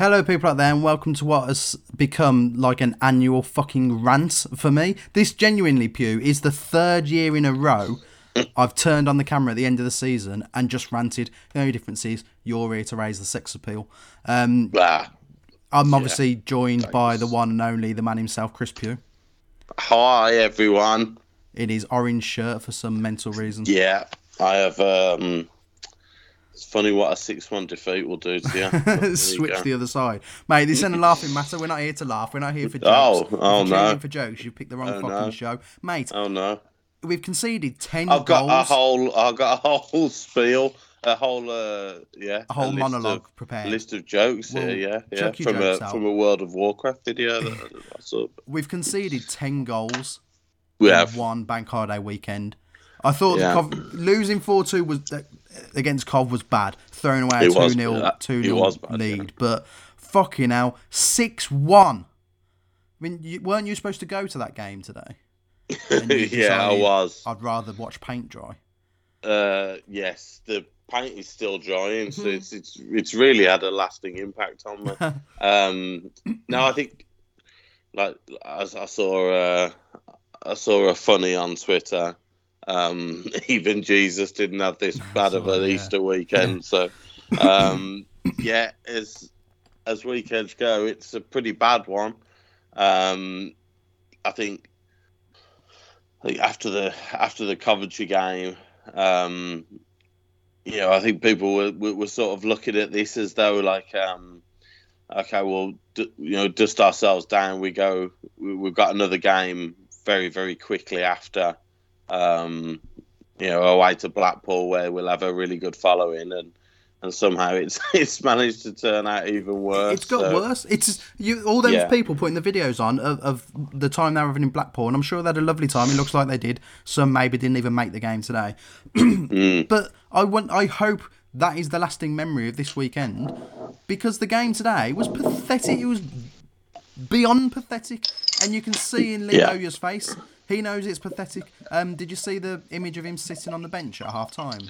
Hello people out there, and welcome to what has become like an annual fucking rant for me. This genuinely, Pew, is the third year in a row I've turned on the camera at the end of the season and just ranted. The only difference is you're here to raise the sex appeal. I'm obviously joined by the one and only, the man himself, Chris Pew. Hi, everyone. In his orange shirt for some mental reason. Yeah, I have... It's funny what a 6-1 defeat will do to you. Switch the other side. Mate, this isn't a laughing matter. We're not here to laugh. We're not here for jokes. Oh no. If you're here for jokes, you picked the wrong fucking show. Mate. Oh, no. We've conceded 10 goals. I've got a whole spiel. A whole monologue prepared. List of jokes here. From a World of Warcraft video. We've conceded 10 goals. We have. One bank holiday weekend. I thought losing 4-2 was against Cov was bad. Throwing away a 2-0 lead. But fucking hell, 6-1. I mean, weren't you supposed to go to that game today? I was. I'd rather watch paint dry. Yes, the paint is still drying, so it's really had a lasting impact on me. No, I think I saw a funny on Twitter. Even Jesus didn't have this bad of an Easter weekend. So, as weekends go, it's a pretty bad one. I think after the Coventry game, I think people were sort of looking at this as though like, okay, well, dust ourselves down. We go. We've got another game very, very quickly after. Away to Blackpool, where we'll have a really good following, and somehow it's managed to turn out even worse. It's got worse. It's all those people putting the videos on of the time they were having in Blackpool, and I'm sure they had a lovely time. It looks like they did. Some maybe didn't even make the game today. But I hope that is the lasting memory of this weekend, because the game today was pathetic. It was beyond pathetic, and you can see in Lee Bowyer's face. He knows it's pathetic. Did you see the image of him sitting on the bench at half-time?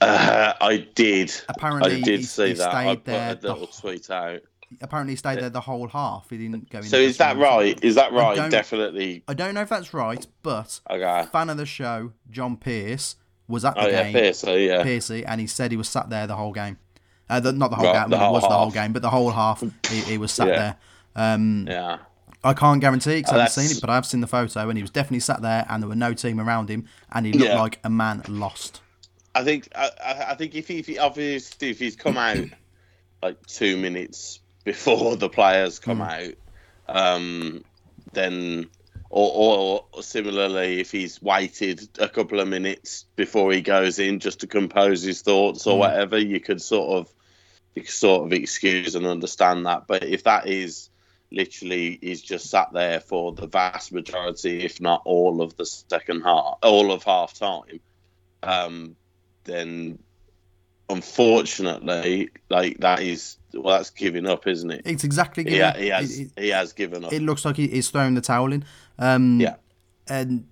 I did. Apparently, he stayed there. I put a little tweet out. Apparently, he stayed there the whole half. He didn't go in. So is that right? Is that right? Definitely. I don't know if that's right, but fan of the show, John Pierce, was at the game. Piercy, and he said he was sat there the whole game. Not the whole game. The whole game, but the whole half. He was sat there. I can't guarantee because I haven't seen it, but I have seen the photo, and he was definitely sat there, and there were no team around him, and he looked like a man lost. I think if he's come out like 2 minutes before the players come out, then or similarly, if he's waited a couple of minutes before he goes in just to compose his thoughts or whatever, you could sort of excuse and understand that. But if that is literally is just sat there for the vast majority, if not all of the second half, all of half time, then unfortunately, like that is, well, that's giving up, isn't it? It's exactly giving up. He has given up. It looks like he's thrown the towel in. And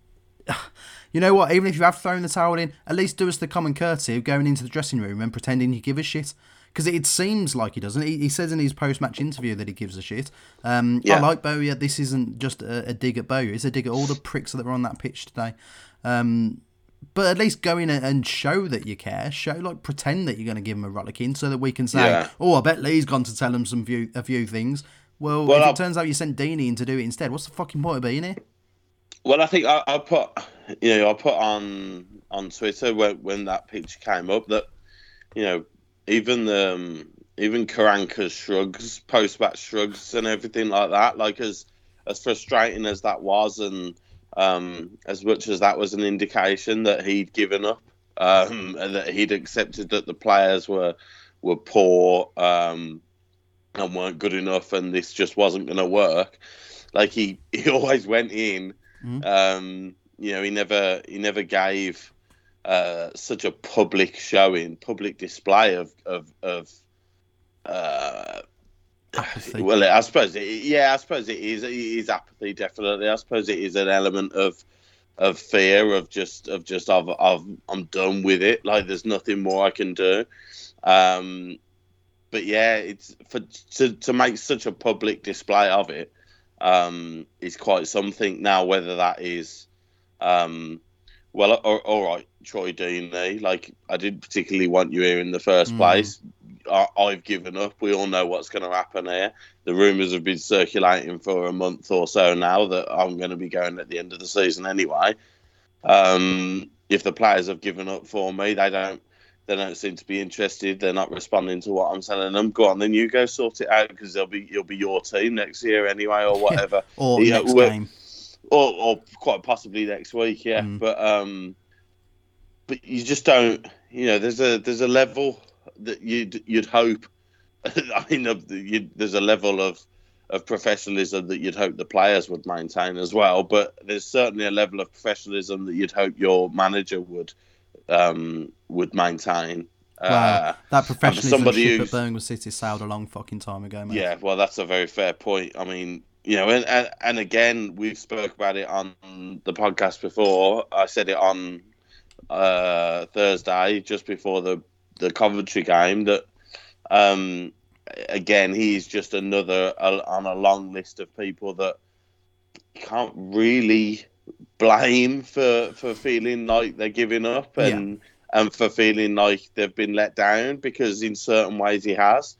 you know what? Even if you have thrown the towel in, at least do us the common courtesy of going into the dressing room and pretending you give a shit. Because it seems like he doesn't. He says in his post-match interview that he gives a shit. I like Bowyer. This isn't just a dig at Bowyer. It's a dig at all the pricks that were on that pitch today. But at least go in and show that you care. Show, like, pretend that you're going to give him a rollicking so that we can say, oh, I bet Lee's gone to tell him a few things. Well, if it turns out you sent Deeney in to do it instead, what's the fucking point of being here? Well, I think I put on Twitter when that picture came up that, you know, even Karanka's shrugs, post-match shrugs and everything like that, like as frustrating as that was and as much as that was an indication that he'd given up and that he'd accepted that the players were poor and weren't good enough and this just wasn't going to work, like he always went in. You know, he never gave such a public showing, public display of apathy. Well, I suppose it is apathy, definitely. I suppose it is an element of fear of I'm done with it. Like there's nothing more I can do. But yeah, it's to make such a public display of it. Is quite something. Now, whether that is, all right, Troy Deeney, like I didn't particularly want you here in the first place. I've given up. We all know what's going to happen here. The rumours have been circulating for a month or so now that I'm going to be going at the end of the season anyway. If the players have given up for me, they don't seem to be interested. They're not responding to what I'm telling them. Go on, then you go sort it out because it'll be your team next year anyway, or whatever, or you next game, or quite possibly next week. Yeah, but you just don't. You know, there's a level that you'd hope. I mean, there's a level of professionalism that you'd hope the players would maintain as well. But there's certainly a level of professionalism that you'd hope your manager would maintain. Wow, that professionalism at Birmingham City sailed a long fucking time ago, mate. Yeah, well, that's a very fair point. I mean, you know, and again, we've spoke about it on the podcast before. I said it on Thursday, just before the Coventry game, that again, he's just another on a long list of people that you can't really blame for feeling like they're giving up and for feeling like they've been let down, because in certain ways he has,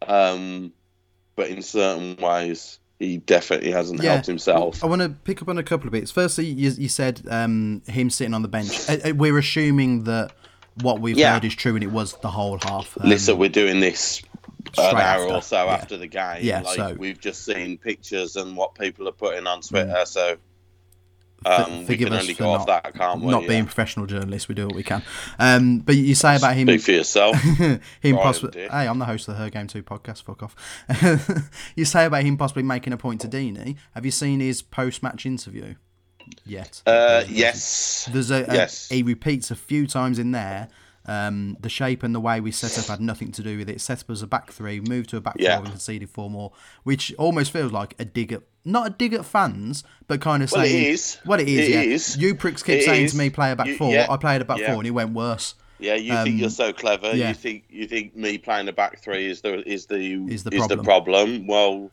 but in certain ways he definitely hasn't helped himself. I want to pick up on a couple of bits. Firstly, you said him sitting on the bench. We're assuming that what we've heard is true and it was the whole half. Listen, we're doing this an hour or so after the game. Yeah, like, so we've just seen pictures and what people are putting on Twitter, so... forgive us for not being professional journalists. We do what we can. But you say about him. Speak for yourself. Hey, I'm the host of the Her Game 2 podcast. Fuck off. You say about him possibly making a point to Deeney. Have you seen his post-match interview yet? Yes. He repeats a few times in there. The shape and the way we set up had nothing to do with it. Set up as a back three, moved to a back four and conceded four more, which almost feels like a dig at, not a dig at fans, but kind of saying... Well, it is. You pricks keep saying to me, play a back four. Yeah. I played a back four and it went worse. Yeah, you think you're so clever. Yeah. You think me playing a back three is the problem. Well,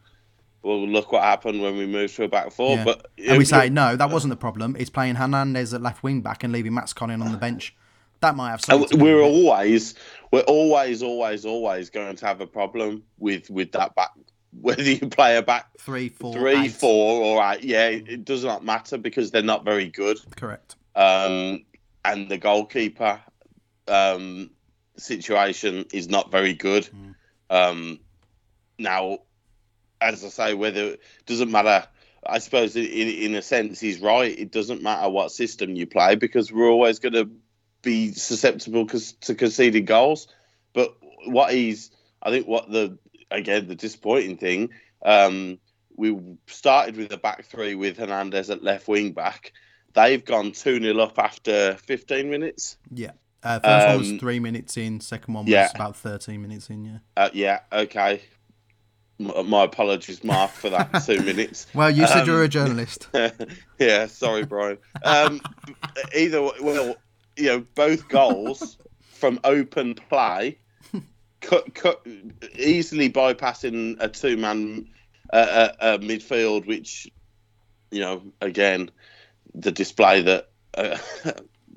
look what happened when we moved to a back four. Yeah. But and we say, no, that wasn't the problem. It's playing Hernandez at left wing back and leaving Max Conning on the bench. That might have something. We're always going to have a problem with that back. Whether you play a back three, four, or eight, it does not matter because they're not very good. Correct. And the goalkeeper situation is not very good. Now, as I say, whether it doesn't matter. I suppose in a sense he's right. It doesn't matter what system you play because we're always going to be susceptible to conceding goals. But what the disappointing thing we started with a back three with Hernandez at left wing back. They've gone 2-0 up after 15 minutes. Yeah. First one was 3 minutes in. Second one was about 13 minutes in, yeah. Okay. My apologies, Mark, for that 2 minutes. Well, you said you're a journalist. Yeah, sorry, Brian. Either way, well, you know, both goals from open play, easily bypassing a two-man midfield, which, you know, again, the display that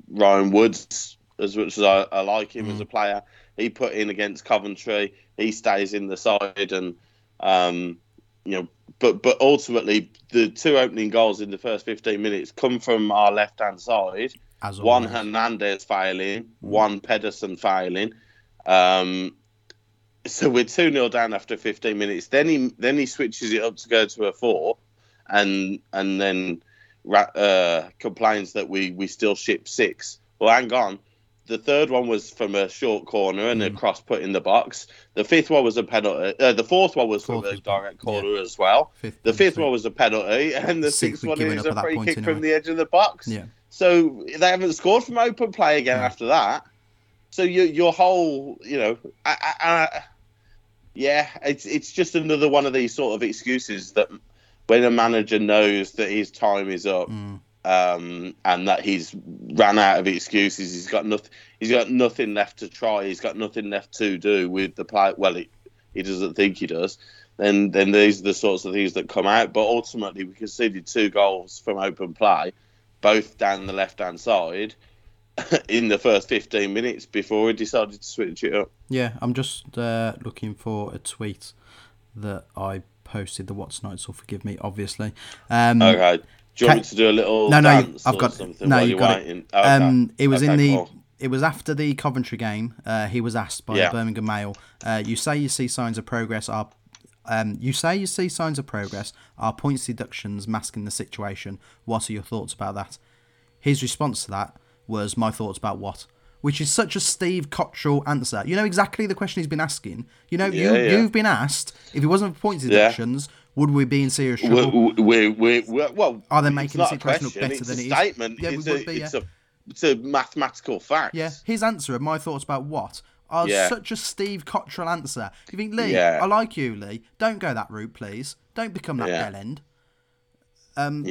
Ryan Woods, as much as I like him as a player, he put in against Coventry. He stays in the side and. But ultimately the two opening goals in the first 15 minutes come from our left-hand side. One Hernandez failing, one Pedersen failing. So we're 2-0 down after 15 minutes. Then he switches it up to go to a 4 and then complains that we still ship 6. Well, hang on. The third one was from a short corner and a cross put in the box. The fifth one was a penalty. The fourth one was from a direct corner as well. The fifth one was a penalty. And the sixth one is a free kick from the edge of the box. Yeah. So they haven't scored from open play again after that. So your whole, you know, it's just another one of these sort of excuses that when a manager knows that his time is up, and that he's ran out of excuses. He's got nothing left to try. He's got nothing left to do with the play. Well, he doesn't think he does. Then these are the sorts of things that come out. But ultimately, we conceded 2 goals from open play, both down the left-hand side, in the first 15 minutes before we decided to switch it up. Yeah, I'm just looking for a tweet that I posted. The What's Night, so forgive me, obviously. Okay. Do you want me to do a little dance or something? No, you've got it. It was after the Coventry game. He was asked by the Birmingham Mail, you say you see signs of progress. Are points deductions masking the situation? What are your thoughts about that? His response to that was, my thoughts about what? Which is such a Steve Cotterill answer. You know exactly the question he's been asking. You know, you've been asked, if it wasn't for points deductions... Would we be in serious trouble? Well, are they making the situation look better than it is? It's a mathematical fact. Yeah, his answer and my thoughts about what are such a Steve Cotterill answer. You think, Lee, I like you, Lee. Don't go that route, please. Don't become that bell end. And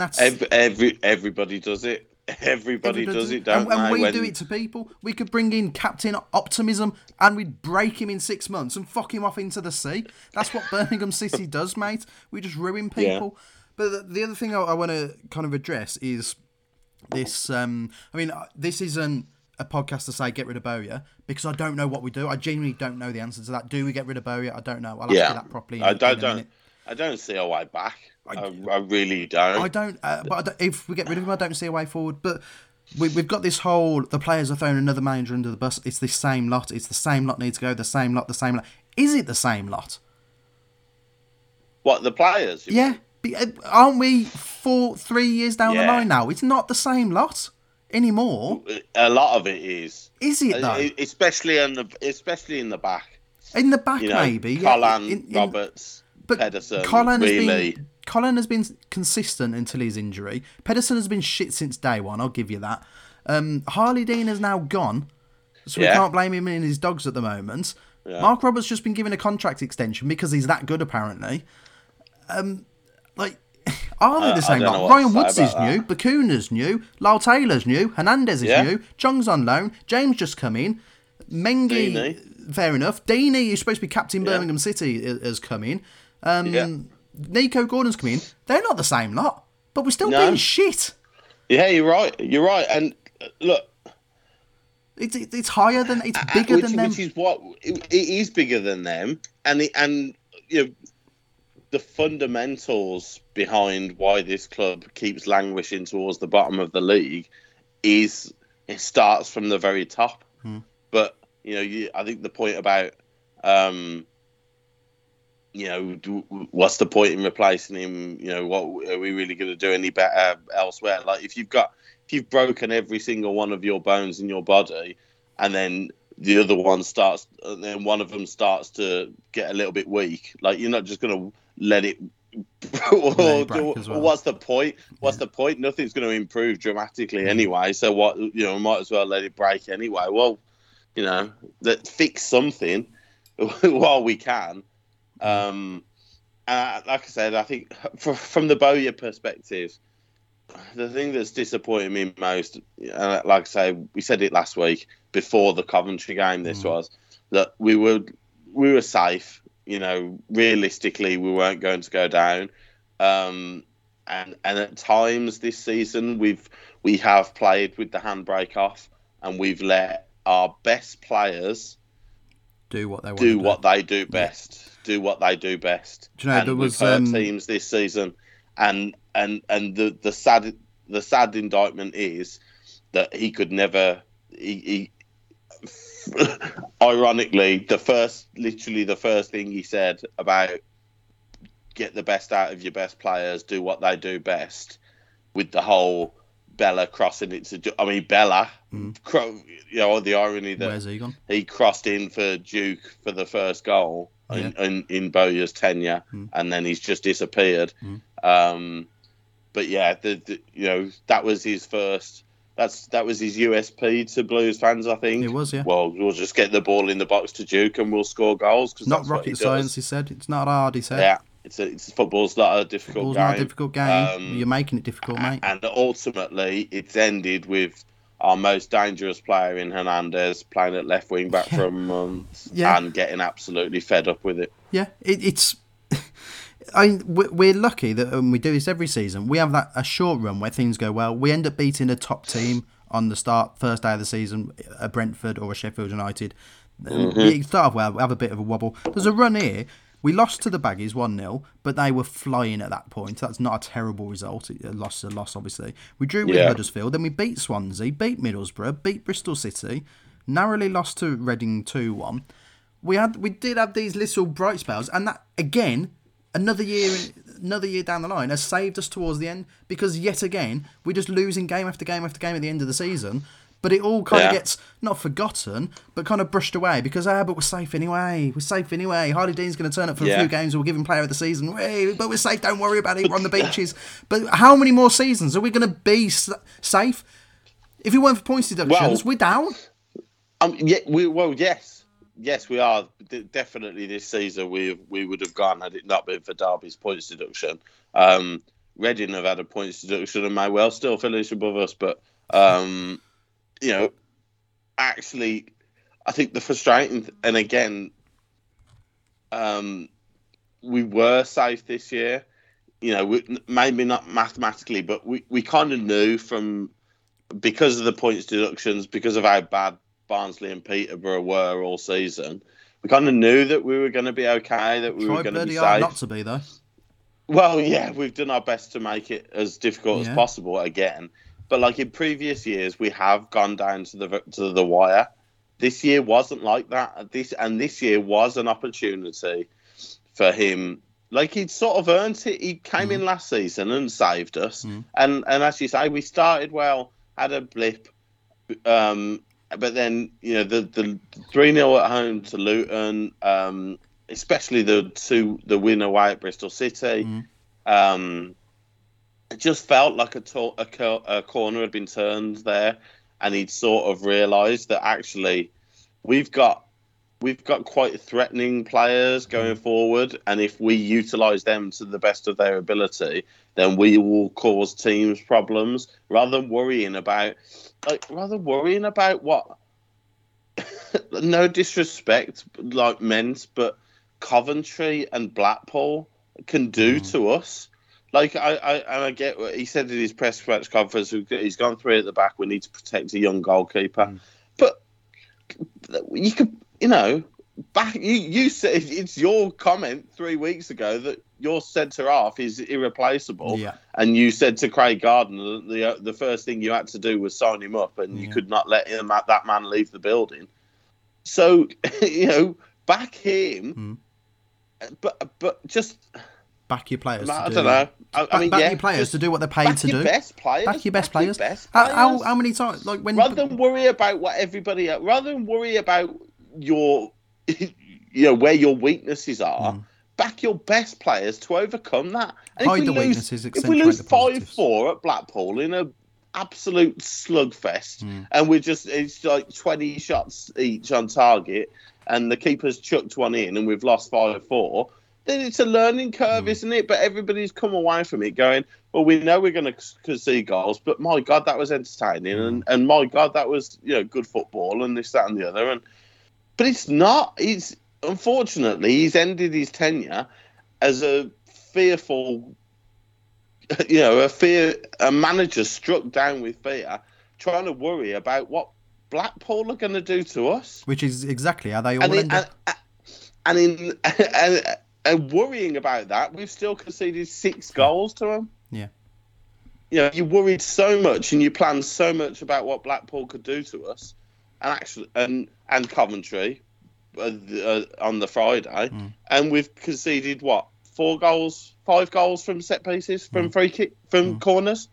that's everybody does it. Everybody does it, don't they? And we do it to people. We could bring in Captain Optimism and we'd break him in 6 months and fuck him off into the sea. That's what Birmingham City does, mate. We just ruin people. Yeah. But the other thing I want to kind of address is this. I mean, this isn't a podcast to say get rid of Bowyer because I don't know what we do. I genuinely don't know the answer to that. Do we get rid of Bowyer? I don't know. I'll ask you that properly. I don't see a way back. I really don't. If we get rid of him, I don't see a way forward. But we've got this whole, the players are throwing another manager under the bus. It's the same lot. It's the same lot needs to go. The same lot. Is it the same lot? What, the players? Yeah. Aren't we 3 years down the line now? It's not the same lot anymore. A lot of it is. Is it though? Especially in the back. In the back, you know, maybe. Colin, Roberts. But Pedersen, Colin has been consistent until his injury. Pedersen has been shit since day one, I'll give you that. Harley Dean is now gone, so we can't blame him and his dogs at the moment. Yeah. Mark Roberts just been given a contract extension because he's that good, apparently. Are they the same lot? Ryan Woods is new, Bakuna's new, Lyle Taylor's new, Hernandez is new, Jong's on loan, James just come in, Mengi, Deeney. Fair enough. Deeney, who's supposed to be captain Birmingham City, has come in. Nico Gordon's come in. They're not the same lot, but we're still being shit. Yeah, you're right. And look, it's higher than it's bigger than them. Which is what it is, bigger than them. And you know, the fundamentals behind why this club keeps languishing towards the bottom of the league is it starts from the very top. But you know, I think the point about. You know, what's the point in replacing him? You know, what are we really going to do any better elsewhere? Like, if you've broken every single one of your bones in your body, and then the other one starts, and then one of them starts to get a little bit weak, like you're not just going to let it. What's the point? What's the point? Nothing's going to improve dramatically anyway. So what? You know, might as well let it break anyway. Well, you know, that fix something while we can. Like I said, I think from the Bowyer perspective, the thing that's disappointed me most, like I say, we said it last week before the Coventry game. This was that we were safe. You know, realistically, we weren't going to go down. And at times this season, we have played with the handbrake off, and we've let our best players do what they do best. Do you know, and there was teams this season, and the sad indictment is that he could never. Ironically, the first thing he said about get the best out of your best players, do what they do best, with the whole Bella crossing it to, I mean, Bella, you know, the irony that he crossed in for Duke for the first goal in Bowyer's tenure, and then he's just disappeared. But yeah, you know, that was his first. That was his USP to Blues fans, I think. It was, yeah. Well, we'll just get the ball in the box to Duke and we'll score goals. Cause not rocket science, he said. It's not hard, he said. Yeah, football's not a difficult game. Football's not a difficult game. You're making it difficult, mate. And ultimately, it's ended with our most dangerous player in Hernandez playing at left wing back for a month and getting absolutely fed up with it. Yeah, it's... we're lucky that we do this every season. We have that a short run where things go well. We end up beating a top team on the first day of the season, a Brentford or a Sheffield United. We start off well, we have a bit of a wobble. There's a run here. We lost to the Baggies 1-0, but they were flying at that point. That's not a terrible result. A loss is a loss, obviously. We drew with Huddersfield, then we beat Swansea, beat Middlesbrough, beat Bristol City, narrowly lost to Reading 2-1. We did have these little bright spells, and that, again... Another year down the line has saved us towards the end, because yet again we're just losing game after game after game at the end of the season. But it all kind of gets not forgotten, but kind of brushed away because but we're safe anyway. We're safe anyway. Harley Dean's going to turn up for a few games. We'll give him player of the season. Hey, but we're safe. Don't worry about it. We're on the beaches. But how many more seasons are we going to be safe? If it weren't for points deductions, we're down. Yes, we are. Definitely this season we would have gone had it not been for Derby's points deduction. Reading have had a points deduction and may well still finish above us. But, you know, actually, I think the frustrating... And again, we were safe this year. You know, maybe not mathematically, but we kind of knew from... Because of the points deductions, because of how bad Barnsley and Peterborough were all season, we kind of knew that we were going to be okay, that we were going to be safe. Not to be, though. Well, yeah, we've done our best to make it as difficult as possible again. But like in previous years, we have gone down to the wire. This year wasn't like that. This year was an opportunity for him. Like, he'd sort of earned it. He came in last season and saved us. And as you say, we started well, had a blip. But then, you know, the 3-0 at home to Luton, especially the win away at Bristol City, it just felt like a corner had been turned there, and he'd sort of realised that actually we've got quite threatening players going forward, and if we utilise them to the best of their ability, then we will cause teams problems. Rather than worrying about what, no disrespect, like men's, but Coventry and Blackpool can do to us. Like, I get what he said in his press conference, he's gone three at the back, we need to protect a young goalkeeper. But you could, you know, back you said, it's your comment 3 weeks ago that your centre half is irreplaceable, and you said to Craig Gardner the first thing you had to do was sign him up, and you could not let that man leave the building. So, you know, back him, but just back your players. Back your players to do what they're paid to do. Back your best players. How many times? Like, when rather than worry about your, you know, where your weaknesses are. back your best players to overcome that. And hide the weaknesses. If we lose 5-4 at Blackpool in an absolute slugfest, and we're it's like 20 shots each on target, and the keeper's chucked one in, and we've lost 5-4. Then it's a learning curve, isn't it? But everybody's come away from it going, well, we know we're going to concede goals, but my God, that was entertaining, and my God, that was good football, and this, that, and the other. But it's not. Unfortunately, he's ended his tenure as a manager struck down with fear, trying to worry about what Blackpool are going to do to us. Which is exactly how they all end up. And worrying about that, we've still conceded 6 goals to them. Yeah. You worried so much and you planned so much about what Blackpool could do to us, and actually, and Coventry on the Friday, and we've conceded 5 goals from set pieces, from free kick, from corners.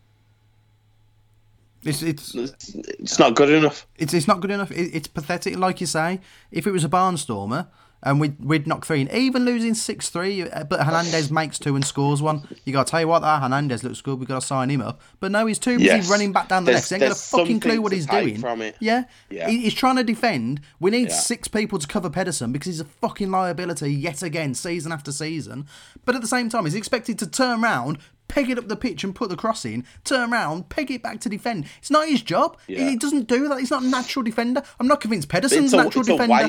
It's not good enough. It's not good enough. It's pathetic, like you say. If it was a barnstormer, and we'd knock 3 in. Even losing 6-3, but Hernandez makes 2 and scores 1. You got to tell you what, that Hernandez looks good. We've got to sign him up. But no, he's too busy running back down the left. He ain't got a fucking clue what he's doing. Yeah. He's trying to defend. We need 6 people to cover Pedersen because he's a fucking liability yet again, season after season. But at the same time, he's expected to turn round, peg it up the pitch and put the cross in, turn round, peg it back to defend. It's not his job. He doesn't do that. He's not a natural defender. I'm not convinced Pedersen's a natural defender.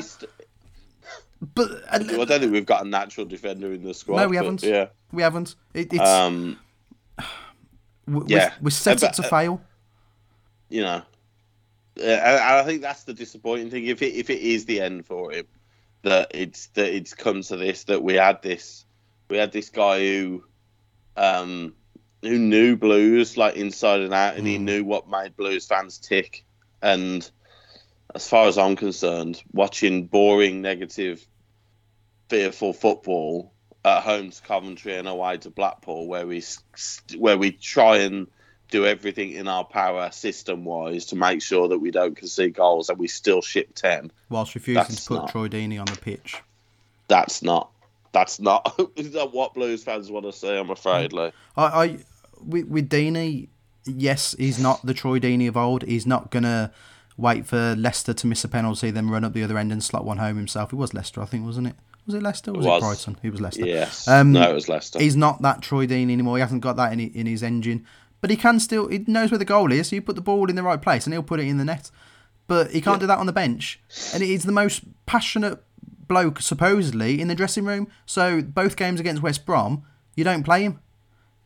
But I don't think we've got a natural defender in the squad. No, we haven't. Yeah, we haven't. It's we're set up to fail. I think that's the disappointing thing. If it is the end for him, that it's come to this, that we had this guy who knew Blues like inside and out, and he knew what made Blues fans tick. And as far as I'm concerned, watching boring, negative, fearful football at home to Coventry and away to Blackpool, where we try and do everything in our power system-wise to make sure that we don't concede goals and we still ship 10. Whilst refusing to put Troy Deeney on the pitch. That's not what Blues fans want to see, I'm afraid, Lee. With Deeney, yes, he's not the Troy Deeney of old. He's not going to wait for Leicester to miss a penalty, then run up the other end and slot one home himself. It was Leicester, I think, wasn't it? Was it Leicester or was it Brighton? It was Leicester. Yes. No, it was Leicester. He's not that Troy Deeney anymore. He hasn't got that in his engine. But he can still... He knows where the goal is, so you put the ball in the right place and he'll put it in the net. But he can't do that on the bench. And he's the most passionate bloke, supposedly, in the dressing room. So both games against West Brom, you don't play him.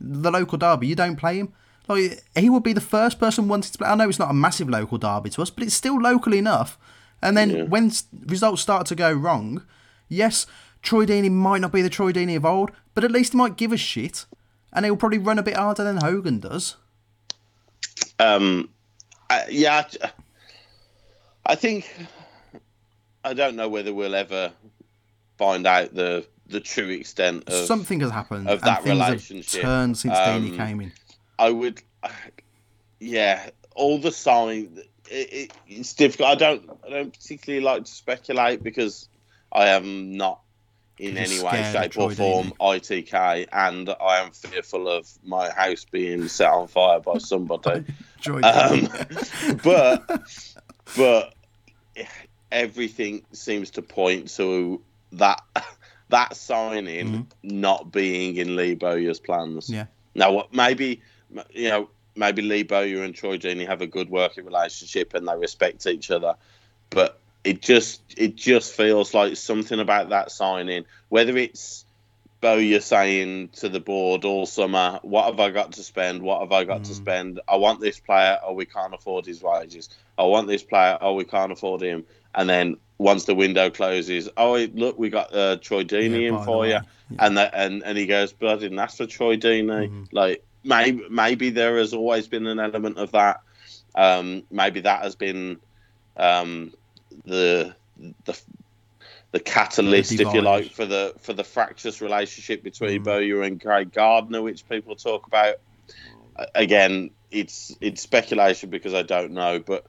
The local derby, you don't play him. Like, he would be the first person wanted to play. I know it's not a massive local derby to us, but it's still local enough. And then when results start to go wrong, yes, Troy Deeney might not be the Troy Deeney of old, but at least he might give a shit, and he'll probably run a bit harder than Hogan does. I think... I don't know whether we'll ever find out the true extent of... Something has happened. ...of that relationship. Things have turned since Deeney came in. All the signs. It's difficult. I don't particularly like to speculate because I am not in any way, shape, or form ITK, and I am fearful of my house being set on fire by somebody. But everything seems to point to that signing not being in Lee Bowyer's plans. Yeah. Now, maybe Lee Bowyer and Troy Deeney have a good working relationship and they respect each other, but it just feels like something about that signing. Whether it's Bowyer saying to the board all summer, "What have I got to spend? What have I got to spend? I want this player. Oh, we can't afford his wages. I want this player. Oh, we can't afford him." And then once the window closes, "Oh, look, we got Troy Deeney in for you." Yeah. And he goes, "But I didn't ask for Troy Deeney." Like, maybe there has always been an element of that. Maybe that has been the catalyst, if you like, for the fractious relationship between Bowyer and Craig Gardner, which people talk about. Again, it's speculation because I don't know, but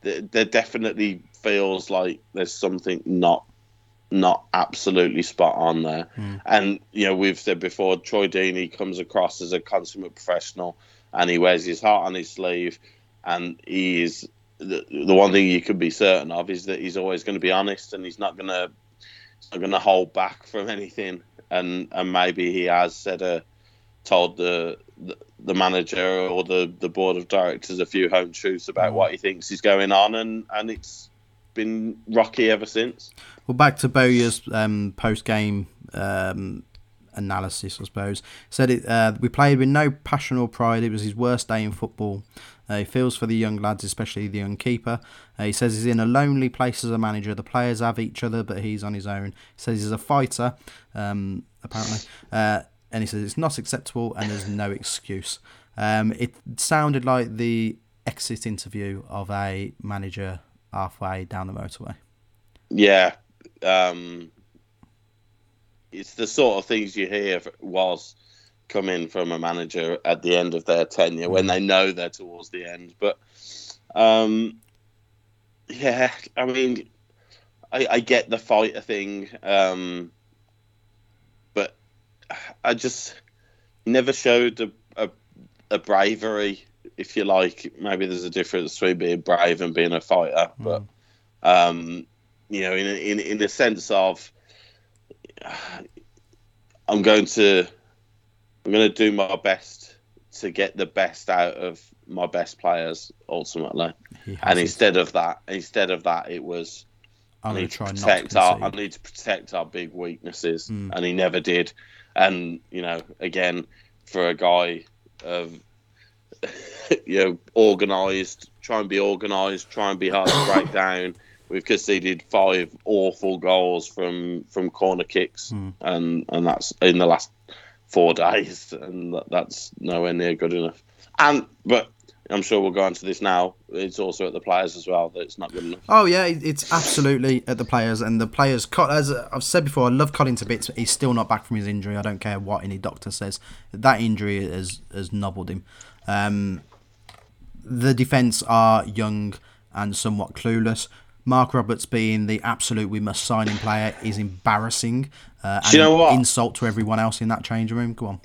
there definitely feels like there's something not not absolutely spot on there. And, you know, we've said before, Troy Deeney comes across as a consummate professional and he wears his heart on his sleeve, and he is the one thing you could be certain of is that he's always going to be honest, and he's not going to hold back from anything. And maybe he has said told the manager or the board of directors a few home truths about what he thinks is going on, and it's been rocky ever since. Well, back to Bowyer's post-game analysis, I suppose. Said it. We played with no passion or pride. It was his worst day in football. He feels for the young lads, especially the young keeper. He says he's in a lonely place as a manager. The players have each other, but he's on his own. He says he's a fighter, apparently. And he says it's not acceptable and there's no excuse. It sounded like the exit interview of a manager halfway down the motorway. Yeah. It's the sort of things you hear whilst coming from a manager at the end of their tenure when they know they're towards the end. But, yeah, I mean, I get the fighter thing, but I just never showed a bravery, if you like. Maybe there's a difference between being brave and being a fighter, but, you know, in the sense of I'm going to do my best to get the best out of my best players ultimately. And instead of that, it was, I need to protect our big weaknesses. And he never did. And, you know, again, for a guy of, you know, organised, try and be hard to break down. We've conceded 5 awful goals from corner kicks. And that's in the last 4 days, and that's nowhere near good enough. But I'm sure we'll go on to this now. It's also at the players as well that it's not good enough. Oh yeah, it's absolutely at the players, and the players. As I've said before, I love Colin to bits. He's still not back from his injury. I don't care what any doctor says. That injury has nobbled him. The defence are young and somewhat clueless. Mark Roberts being the absolute we must sign in player is embarrassing. And you know what? Insult to everyone else in that change room. Go on.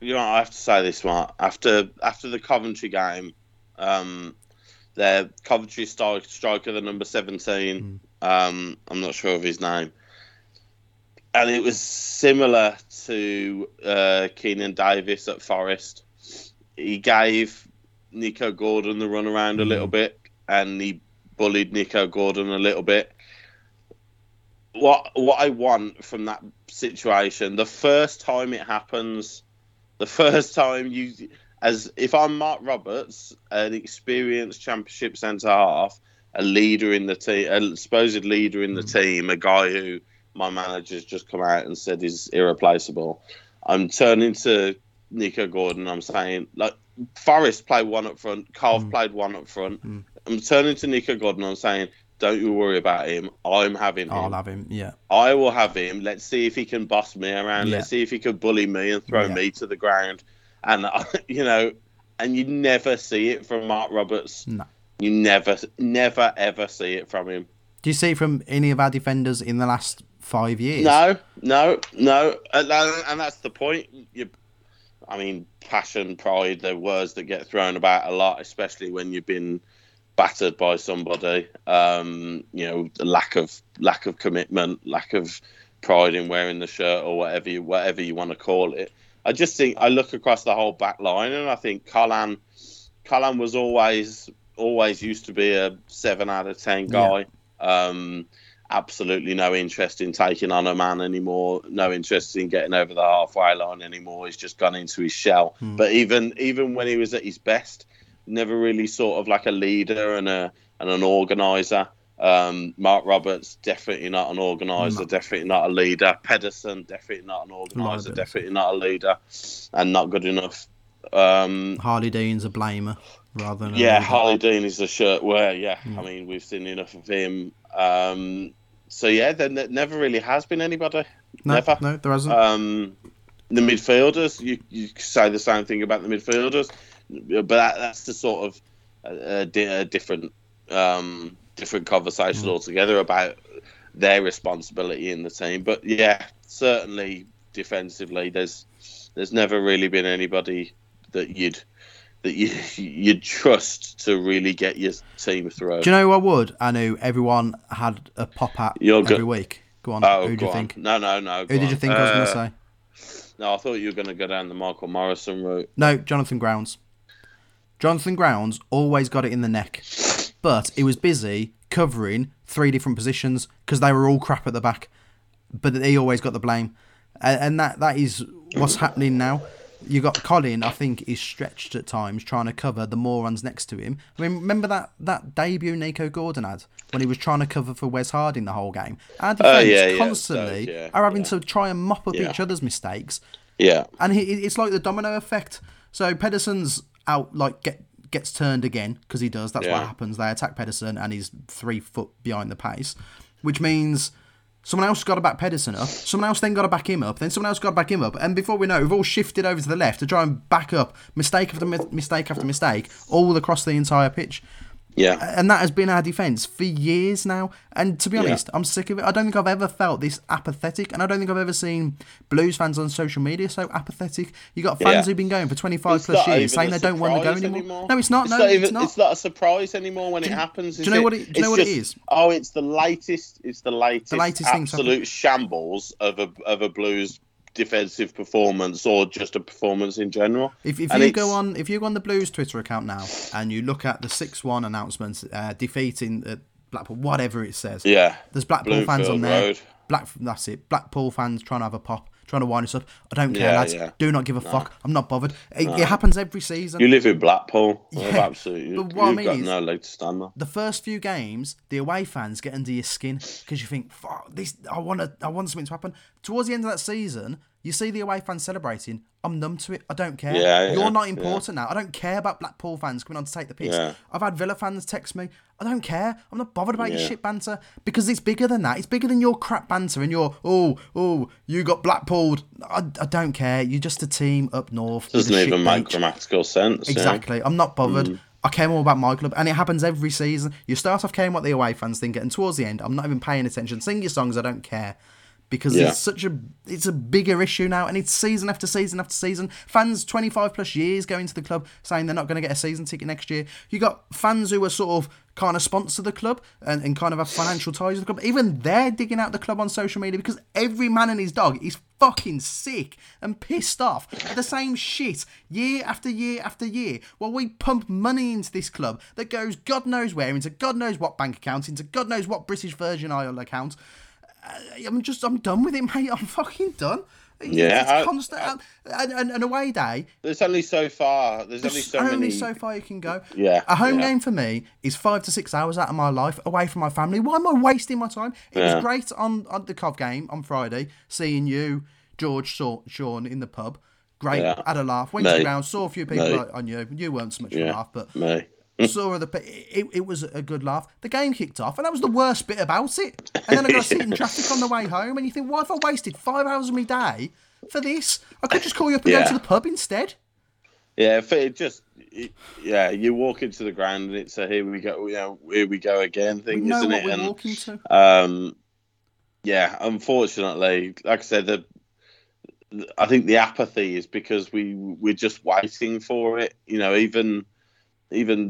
You know, I have to say this, Mark. After the Coventry game, their Coventry striker, the number 17, I'm not sure of his name, and it was similar to Keenan Davis at Forest. He gave Nico Gordon the runaround a little bit, and he bullied Nico Gordon a little bit. What I want from that situation, the first time it happens, the first time you, as if I'm Mark Roberts, an experienced Championship centre half, a leader in the team, a supposed leader in the team, a guy who my manager's just come out and said is irreplaceable. I'm turning to Nico Gordon. I'm saying, like, Forrest played one up front. Carve played one up front. I'm turning to Nico Gordon. I'm saying, don't you worry about him. I'm having him. I'll have him, yeah. I will have him. Let's see if he can boss me around. Yeah. Let's see if he can bully me and throw me to the ground. And, you know, and you never see it from Mark Roberts. No. You never, ever see it from him. Do you see it from any of our defenders in the last 5 years? No. And that's the point. I mean, passion, pride, they're words that get thrown about a lot, especially when you've been battered by somebody. You know, the lack of commitment, lack of pride in wearing the shirt or whatever you want to call it. I just think I look across the whole back line and I think Colin was always used to be a 7 out of 10 guy. Yeah. Absolutely no interest in taking on a man anymore, no interest in getting over the halfway line anymore. He's just gone into his shell. But even when he was at his best, never really sort of like a leader and an organiser. Mark Roberts, definitely not an organiser, definitely not a leader. Pedersen, definitely not an organiser, definitely not a leader, and not good enough. Harley Dean's a blamer rather than Harley Dean is a shirt wearer. I mean, we've seen enough of him. So yeah, there never really has been anybody. No, there hasn't. The midfielders, you say the same thing about the midfielders, but that's the sort of a different conversation altogether about their responsibility in the team. But yeah, certainly defensively, there's never really been anybody that you'd trust to really get your team through. Do you know who I would? I knew everyone had a pop at every week. Go on. Oh, who do you think? No. Who did you think I was going to say? No, I thought you were going to go down the Michael Morrison route. No, Jonathan Grounds. Jonathan Grounds always got it in the neck, but he was busy covering three different positions because they were all crap at the back. But he always got the blame, and that is what's happening now. You got Colin, I think, is stretched at times trying to cover the morons next to him. I mean, remember that debut Nico Gordon had when he was trying to cover for Wes Harding the whole game? Our defence constantly are having to try and mop up each other's mistakes. Yeah, and it's like the domino effect. So Pedersen's out, like gets turned again because he does. That's what happens. They attack Pedersen and he's 3 foot behind the pace, which means someone else got to back Pedersen up, someone else then got to back him up, then someone else got to back him up, and before we know it, we've all shifted over to the left to try and back up mistake after mistake all across the entire pitch. Yeah, and that has been our defence for years now, and to be honest, I'm sick of it. I don't think I've ever felt this apathetic, and I don't think I've ever seen Blues fans on social media so apathetic. You got fans who've been going for 25 plus years saying they don't want to go anymore. No, it's not. It's not a surprise anymore when it happens. Do you know what it? Do you know what it is? Oh, it's the latest. It's the latest. The latest absolute shambles of a Blues defensive performance, or just a performance in general. If you go on the Blues Twitter account now and you look at the 6-1 announcements defeating Blackpool, whatever it says, there's Blackpool Bluefield fans on there. That's it. Blackpool fans trying to have a pop, trying to wind us up. I don't care, lads. Do not give a fuck. I'm not bothered. It happens every season. You live in Blackpool. Absolutely. But what you've got no leg to stand on. The first few games, the away fans get under your skin because you think, fuck this. I want something to happen. Towards the end of that season, you see the away fans celebrating. I'm numb to it. I don't care. You're not important now. I don't care about Blackpool fans coming on to take the piss. I've had Villa fans text me. I don't care. I'm not bothered about your shit banter because it's bigger than that. It's bigger than your crap banter and your, you got Blackpooled. I don't care. You're just a team up north. Doesn't even make grammatical sense. Exactly. I'm not bothered. I care more about my club, and it happens every season. You start off caring what the away fans think, and towards the end, I'm not even paying attention. Sing your songs. I don't care. Because it's a bigger issue now, and it's season after season after season. Fans 25 plus years going to the club saying they're not going to get a season ticket next year. You got fans who are sort of kind of sponsor the club and kind of have financial ties with the club. Even they're digging out the club on social media because every man and his dog is fucking sick and pissed off at the same shit year after year after year, while we pump money into this club that goes God knows where, into God knows what bank account, into God knows what British Virgin Isle account. I'm done with it, mate. I'm fucking done. It's constant. An away day. There's only so far you can go. A home game for me is 5 to 6 hours out of my life away from my family. Why am I wasting my time? It was great on the Cov game on Friday, seeing you, George, Sean in the pub. Great, had a laugh. Went to the ground, saw a few people on you. You weren't so much of a laugh, but it was a good laugh. The game kicked off, and that was the worst bit about it. And then I got to sit in traffic on the way home, and you think, why have I wasted 5 hours of my day for this? I could just call you up and go to the pub instead. Yeah, you walk into the ground, and it's a here we go again thing, isn't it? We're walking to. Unfortunately, like I said, I think the apathy is because we're just waiting for it. You know, even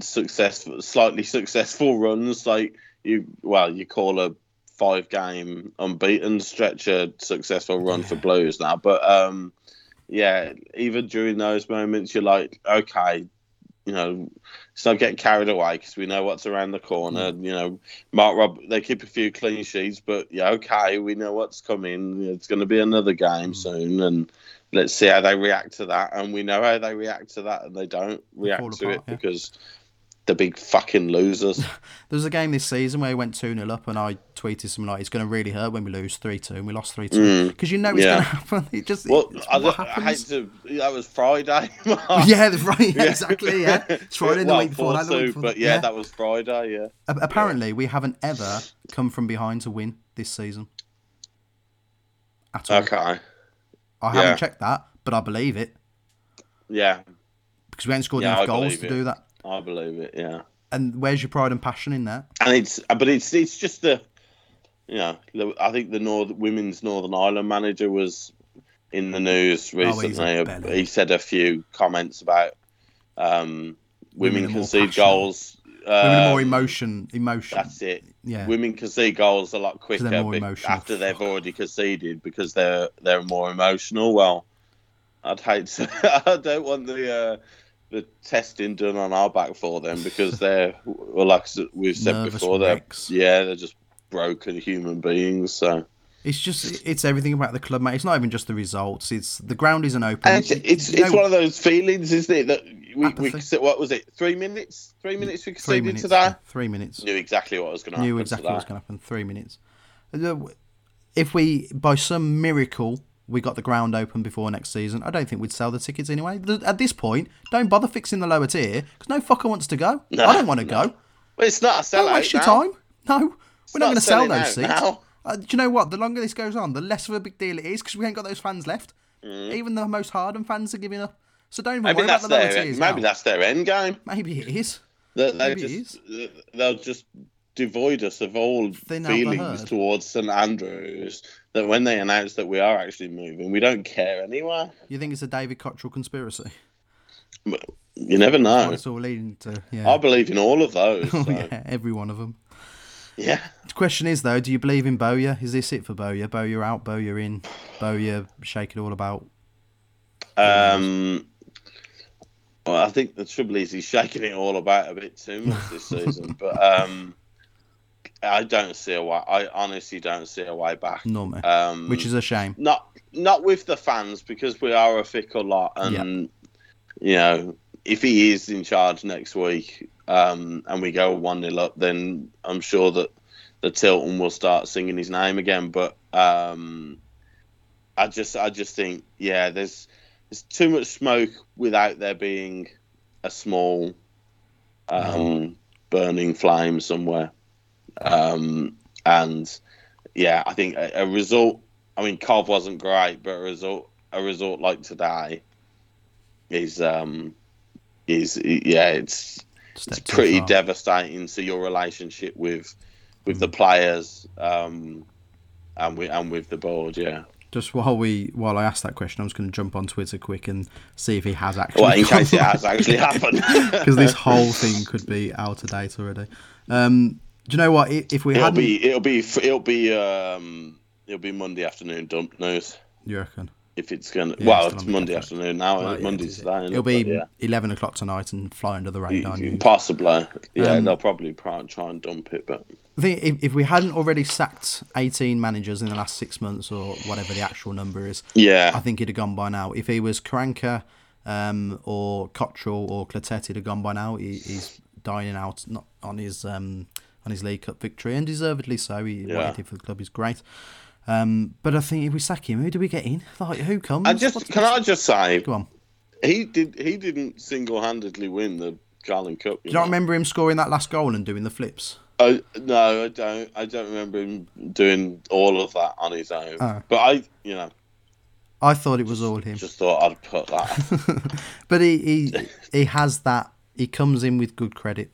slightly successful runs, like you call a 5-game unbeaten stretch a successful run for Blues now, but even during those moments, you're like, okay, it's not getting carried away because we know what's around the corner. Mark Roberts, they keep a few clean sheets, but we know what's coming. It's going to be another game soon, and let's see how they react to that. And we know how they react to that, and they don't react to it because they're big fucking losers. There was a game this season where we went 2-0 up, and I tweeted something like, it's going to really hurt when we lose 3-2, and we lost 3-2. Because it's going to happen. That was Friday. Exactly. Yeah. It's Friday the week before that. But that was Friday, yeah. Apparently, we haven't ever come from behind to win this season. At all. Okay. I haven't checked that, but I believe it. Yeah. Because we ain't scored enough goals to do that. I believe it, yeah. And where's your pride and passion in that? And it's just the Yeah, I think the women's Northern Ireland manager was in the news recently. Oh, he said a few comments about women concede goals. Women more emotion. That's it. Yeah. Women concede goals a lot quicker after they've already conceded because they're more emotional. Well, I'd hate to. I don't want the testing done on our back for them because they're, well, like we've said nervous before, they're just broken human beings. So it's just everything about the club, mate. It's not even just the results. It's the ground isn't open. And it's one of those feelings, isn't it? That we what was it? 3 minutes. 3 minutes we conceded today. 3 minutes. Knew exactly what was going to happen. 3 minutes. If we, by some miracle, we got the ground open before next season, I don't think we'd sell the tickets anyway. At this point, don't bother fixing the lower tier because no fucker wants to go. No, I don't want to go. Well, it's not a sellout. Don't waste your time. No, we're not going to sell those seats. Do you know what? The longer this goes on, the less of a big deal it is because we ain't got those fans left. Mm. Even the most hardened fans are giving up. So don't even worry about the lower tiers. Maybe that's their end game. Maybe it is. They'll just devoid us of all feelings towards St Andrews. That when they announce that we are actually moving, we don't care anyway. You think it's a David Cotterill conspiracy? You never know. It's all leading to. Yeah. I believe in all of those. So. Yeah, every one of them. Yeah. The question is though, do you believe in Bowyer? Is this it for Bowyer? Bowyer out, Bowyer in, Bowyer shake it all about. Well, I think the trouble is he's shaking it all about a bit too much this season. But I don't see a way. I honestly don't see a way back. No, mate. Which is a shame. Not with the fans because we are a fickle lot, and you know, if he is in charge next week. And we go 1-0 up, then I'm sure that the Tilton will start singing his name again. But I just think, yeah, there's too much smoke without there being a small burning flame somewhere. And yeah, I think a result. I mean, Cobb wasn't great, but a result like today is pretty devastating to your relationship with the players and with the board, yeah. Just while I ask that question, I was going to jump on Twitter quick and see if he has actually. Well, in case it has actually happened, because this whole thing could be out of date already. Do you know what? If we had, it'll be Monday afternoon dump news. You reckon? If it's gonna, yeah, well, it's Monday afternoon now. Right, Monday's today. It'll be 11 o'clock tonight and fly under the radar. Possibly, yeah. They'll probably try and dump it. But I think if we hadn't already sacked 18 managers in the last 6 months or whatever the actual number is, yeah, I think he'd have gone by now. If he was Karanka, or Cotterill or Clotet, he'd have gone by now. He's dining out, not on his on his League Cup victory, and deservedly so. What he did for the club is great. But I think if we sack him, who do we get in? Like, who comes? Can I just say? Go on. He didn't single-handedly win the Carling Cup. Do you not remember him scoring that last goal and doing the flips? Oh no, I don't remember him doing all of that on his own. Oh. But I thought it was all him. Just thought I'd put that. But he has that. He comes in with good credit,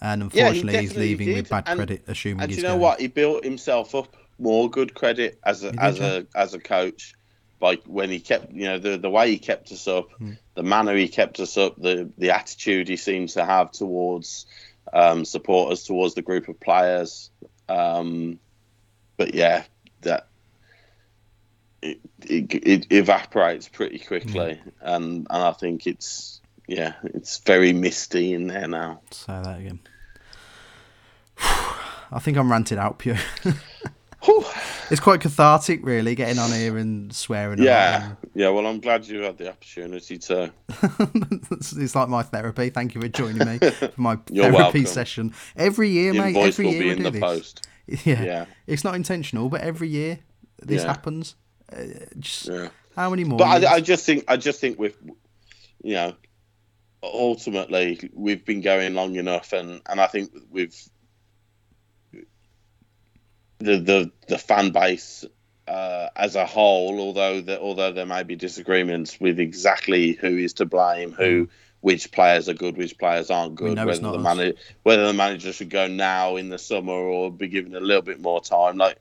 and unfortunately, he's leaving with bad credit. Assuming he's going. And you know what? He built himself up. More good credit as a coach, like when he kept the way he kept us up, the manner he kept us up, the attitude he seemed to have towards supporters, towards the group of players. But yeah, that it evaporates pretty quickly, and I think it's very misty in there now. Say that again. I think I'm ranted out, Pew. It's quite cathartic, really, getting on here and swearing. Yeah. Well, I'm glad you had the opportunity to. It's like my therapy. Thank you for joining me for my therapy session. Every year, the mate. Every year we do this. Post. Yeah. It's not intentional, but every year this happens. How many more? But I just think we've, ultimately we've been going long enough, and I think we've. The fan base as a whole, although there may be disagreements with exactly who is to blame, who which players are good, which players aren't good, whether the manager should go now in the summer or be given a little bit more time. Like,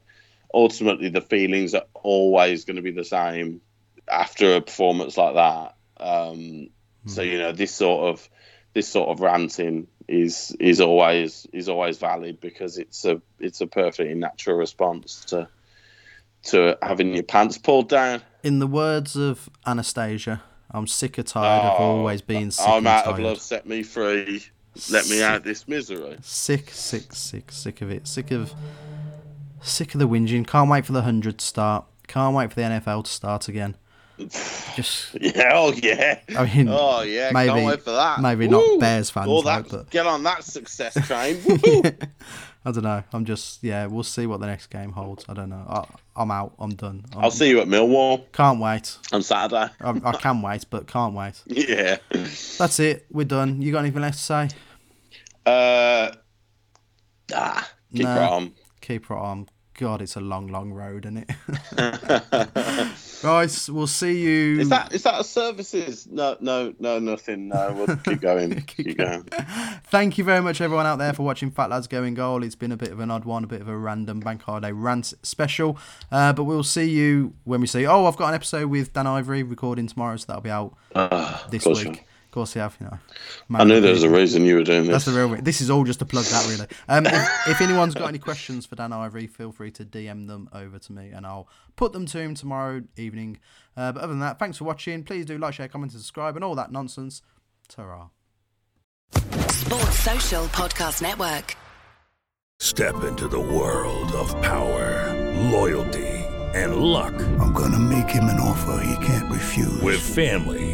ultimately, the feelings are always going to be the same after a performance like that. So, you know, this sort of ranting is always valid, because it's a perfectly natural response to having your pants pulled down. In the words of Anastasia, I'm sick or tired of always being sick. I'm out of love, set me free, let me out of this misery. Sick of the whinging. Can't wait for the 100 to start. Can't wait for the NFL to start again. Just maybe, can't wait for that. Maybe not Bears fans. Get on that success train. I don't know. I'm just we'll see what the next game holds. I don't know. I'm out. I'm done. I'll see you at Millwall. Can't wait. On Saturday. I can wait, but can't wait. Yeah. That's it. We're done. You got anything left to say? Keep right on. Keep right on. God, it's a long road, isn't it? Guys, we'll see you. Is that a services? No, nothing. No, we'll keep going. keep going. Thank you very much, everyone out there, for watching Fat Lads Going Goal. It's been a bit of an odd one, a bit of a random bank holiday rant special. But we'll see you when we see you. Oh, I've got an episode with Dan Ivory recording tomorrow, so that'll be out this week. Sure. Of course you have, you know. Man, I knew there was a reason you were doing this. That's the real reason. This is all just to plug that, really. If anyone's got any questions for Dan Ivory, feel free to DM them over to me and I'll put them to him tomorrow evening. But other than that, thanks for watching. Please do like, share, comment, and subscribe and all that nonsense. Ta-ra. Sports Social Podcast Network. Step into the world of power, loyalty, and luck. I'm going to make him an offer he can't refuse. With family,